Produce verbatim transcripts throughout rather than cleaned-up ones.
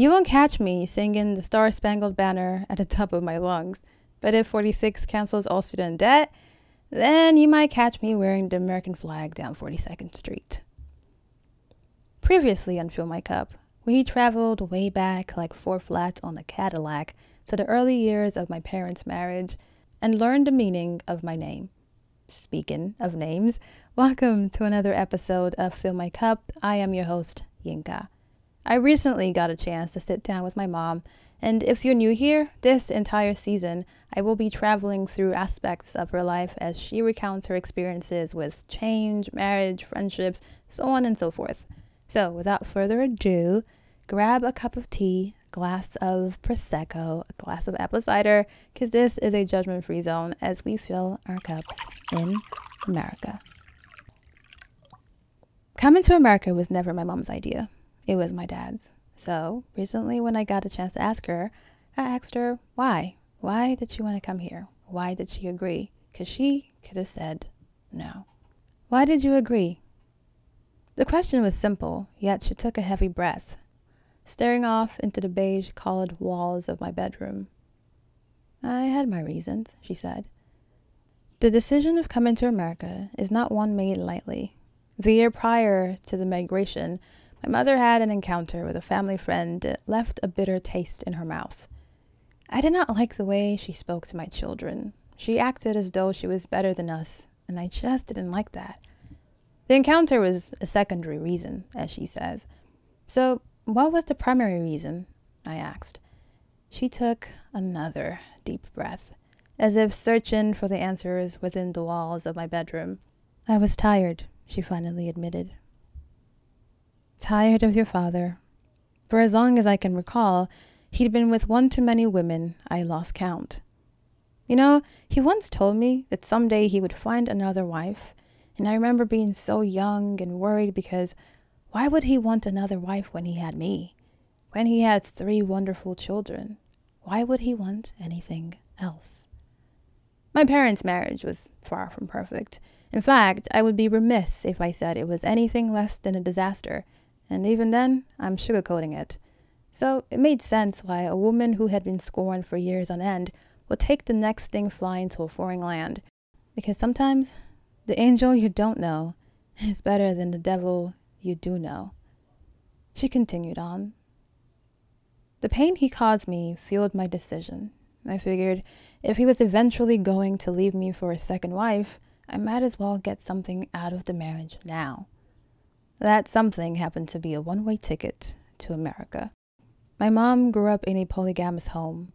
You won't catch me singing the Star-Spangled Banner at the top of my lungs, but if forty-six cancels all student debt, then you might catch me wearing the American flag down forty-second Street. Previously on Fill My Cup, we traveled way back like four flats on a Cadillac to the early years of my parents' marriage and learned the meaning of my name. Speaking of names, welcome to another episode of Fill My Cup. I am your host, Yinka. I recently got a chance to sit down with my mom, and if you're new here, this entire season, I will be traveling through aspects of her life as she recounts her experiences with change, marriage, friendships, so on and so forth. So without further ado, grab a cup of tea, glass of Prosecco, a glass of apple cider, because this is a judgment-free zone as we fill our cups in America. Coming to America was never my mom's idea. It was my dad's. So recently when I got a chance to ask her, I asked her why. Why did she want to come here? Why did she agree? Because she could have said no. Why did you agree? The question was simple, yet she took a heavy breath, staring off into the beige collared walls of my bedroom. I had my reasons, she said. The decision of coming to America is not one made lightly. The year prior to the migration, my mother had an encounter with a family friend that left a bitter taste in her mouth. I did not like the way she spoke to my children. She acted as though she was better than us, and I just didn't like that. The encounter was a secondary reason, as she says. So what was the primary reason? I asked. She took another deep breath, as if searching for the answers within the walls of my bedroom. I was tired, she finally admitted. Tired of your father. For as long as I can recall, he'd been with one too many women. I lost count. You know, he once told me that someday he would find another wife, and I remember being so young and worried because why would he want another wife when he had me? When he had three wonderful children, why would he want anything else? My parents' marriage was far from perfect. In fact, I would be remiss if I said it was anything less than a disaster. And even then, I'm sugarcoating it. So it made sense why a woman who had been scorned for years on end would take the next thing flying to a foreign land. Because sometimes, the angel you don't know is better than the devil you do know. She continued on. The pain he caused me fueled my decision. I figured if he was eventually going to leave me for a second wife, I might as well get something out of the marriage now. That something happened to be a one-way ticket to America. My mom grew up in a polygamous home.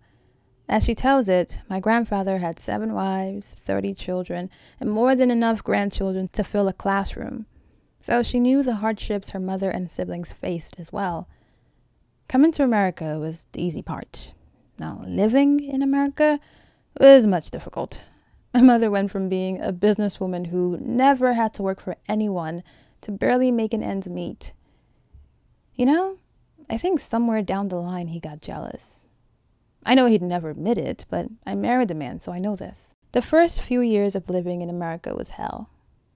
As she tells it, my grandfather had seven wives, thirty children, and more than enough grandchildren to fill a classroom. So she knew the hardships her mother and siblings faced as well. Coming to America was the easy part. Now, living in America was much difficult. My mother went from being a businesswoman who never had to work for anyone to barely making ends meet. You know, I think somewhere down the line he got jealous. I know he'd never admit it, but I married the man, so I know this. The first few years of living in America was hell.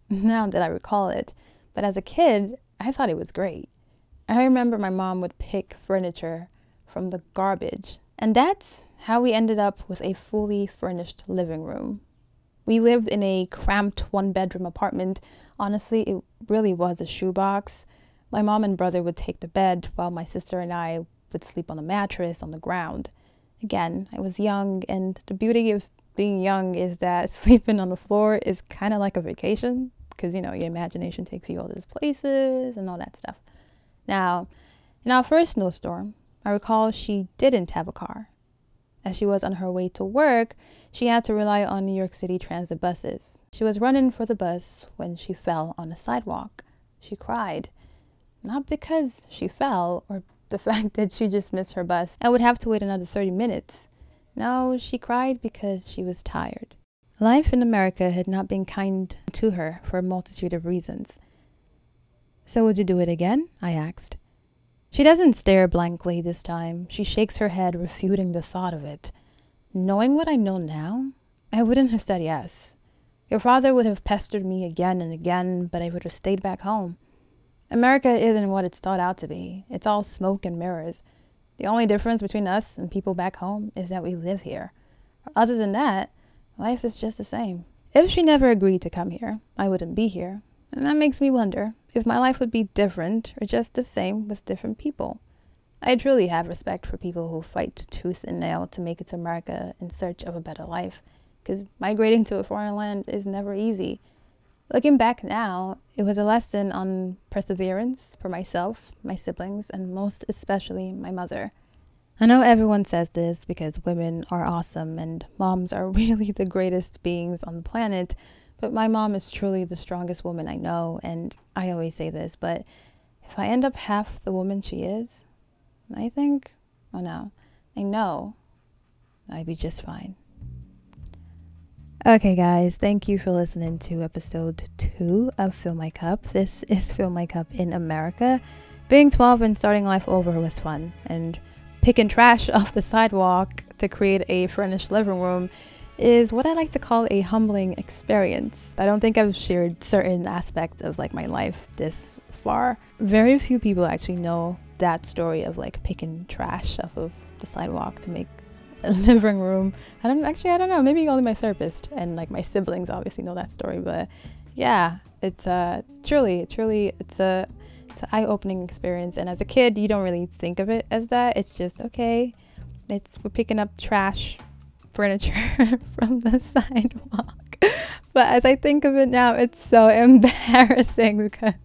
Now that I recall it, but as a kid, I thought it was great. I remember my mom would pick furniture from the garbage, and that's how we ended up with a fully furnished living room. We lived in a cramped one-bedroom apartment. Honestly, it really was a shoebox. My mom and brother would take the bed while my sister and I would sleep on a mattress on the ground. Again, I was young, and the beauty of being young is that sleeping on the floor is kind of like a vacation because, you know, your imagination takes you all these places and all that stuff. Now, in our first snowstorm, I recall she didn't have a car. As she was on her way to work, she had to rely on New York City transit buses. She was running for the bus when she fell on a sidewalk. She cried, not because she fell or the fact that she just missed her bus and would have to wait another thirty minutes. No, she cried because she was tired. Life in America had not been kind to her for a multitude of reasons. So would you do it again? I asked. She doesn't stare blankly this time. She shakes her head, refuting the thought of it. Knowing what I know now, I wouldn't have said yes. Your father would have pestered me again and again, but I would have stayed back home. America isn't what it's thought out to be. It's all smoke and mirrors. The only difference between us and people back home is that we live here. Other than that, life is just the same. If she never agreed to come here, I wouldn't be here. And that makes me wonder if my life would be different or just the same with different people. I truly have respect for people who fight tooth and nail to make it to America in search of a better life, because migrating to a foreign land is never easy. Looking back now, it was a lesson on perseverance for myself, my siblings, and most especially my mother. I know everyone says this because women are awesome and moms are really the greatest beings on the planet, but my mom is truly the strongest woman I know, and I always say this, but if I end up half the woman she is, I think, oh no, I know I'd be just fine. Okay guys, thank you for listening to episode two of Fill My Cup. This is Fill My Cup in America. Being twelve and starting life over was fun, and picking trash off the sidewalk to create a furnished living room is what I like to call a humbling experience. I don't think I've shared certain aspects of like my life this far. Very few people actually know that story of like picking trash off of the sidewalk to make a living room. I don't actually I don't know, maybe only my therapist and like my siblings obviously know that story, but yeah, it's uh it's truly truly it's a it's an eye-opening experience, and as a kid you don't really think of it as that. It's just okay, it's we're picking up trash furniture from the sidewalk. But as I think of it now, it's so embarrassing because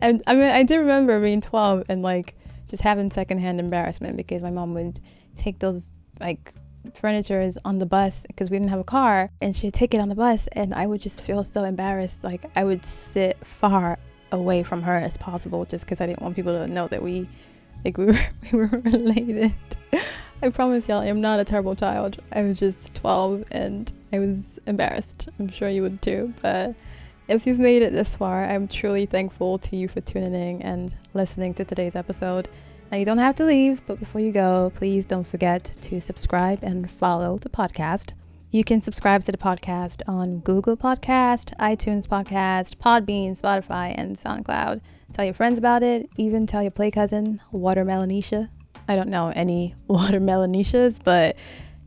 and I mean I do remember being twelve and like just having secondhand embarrassment because my mom would take those like furniture is on the bus because we didn't have a car, and she'd take it on the bus and I would just feel so embarrassed. Like I would sit far away from her as possible just because I didn't want people to know that we like we were, we were related. I promise y'all, I'm not a terrible child. I was just twelve and I was embarrassed. I'm sure you would too, but if you've made it this far, I'm truly thankful to you for tuning in and listening to today's episode. Now, you don't have to leave, but before you go, please don't forget to subscribe and follow the podcast. You can subscribe to the podcast on Google Podcast, iTunes Podcast, Podbean, Spotify, and SoundCloud. Tell your friends about it. Even tell your play cousin, Watermelonisha. I don't know any Watermelonishas, but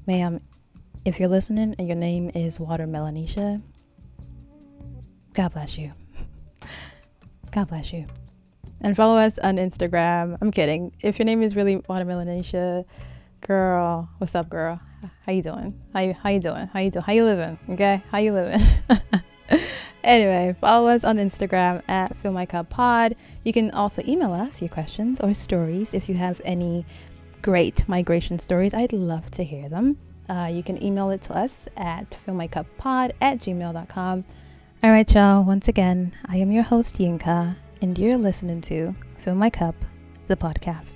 ma'am, if you're listening and your name is Watermelonisha, God bless you. God bless you. And follow us on Instagram. I'm kidding. If your name is really Watermelonisha, girl, what's up, girl? How you doing? How you, how you doing? How you doing? How you living? Okay? How you living? Anyway, follow us on Instagram at Fill My Cup Pod. You can also email us your questions or stories if you have any great migration stories. I'd love to hear them. Uh, you can email it to us at fill my cup pod at gmail dot com. All right, y'all. Once again, I am your host, Yinka. And you're listening to Fill My Cup, the podcast.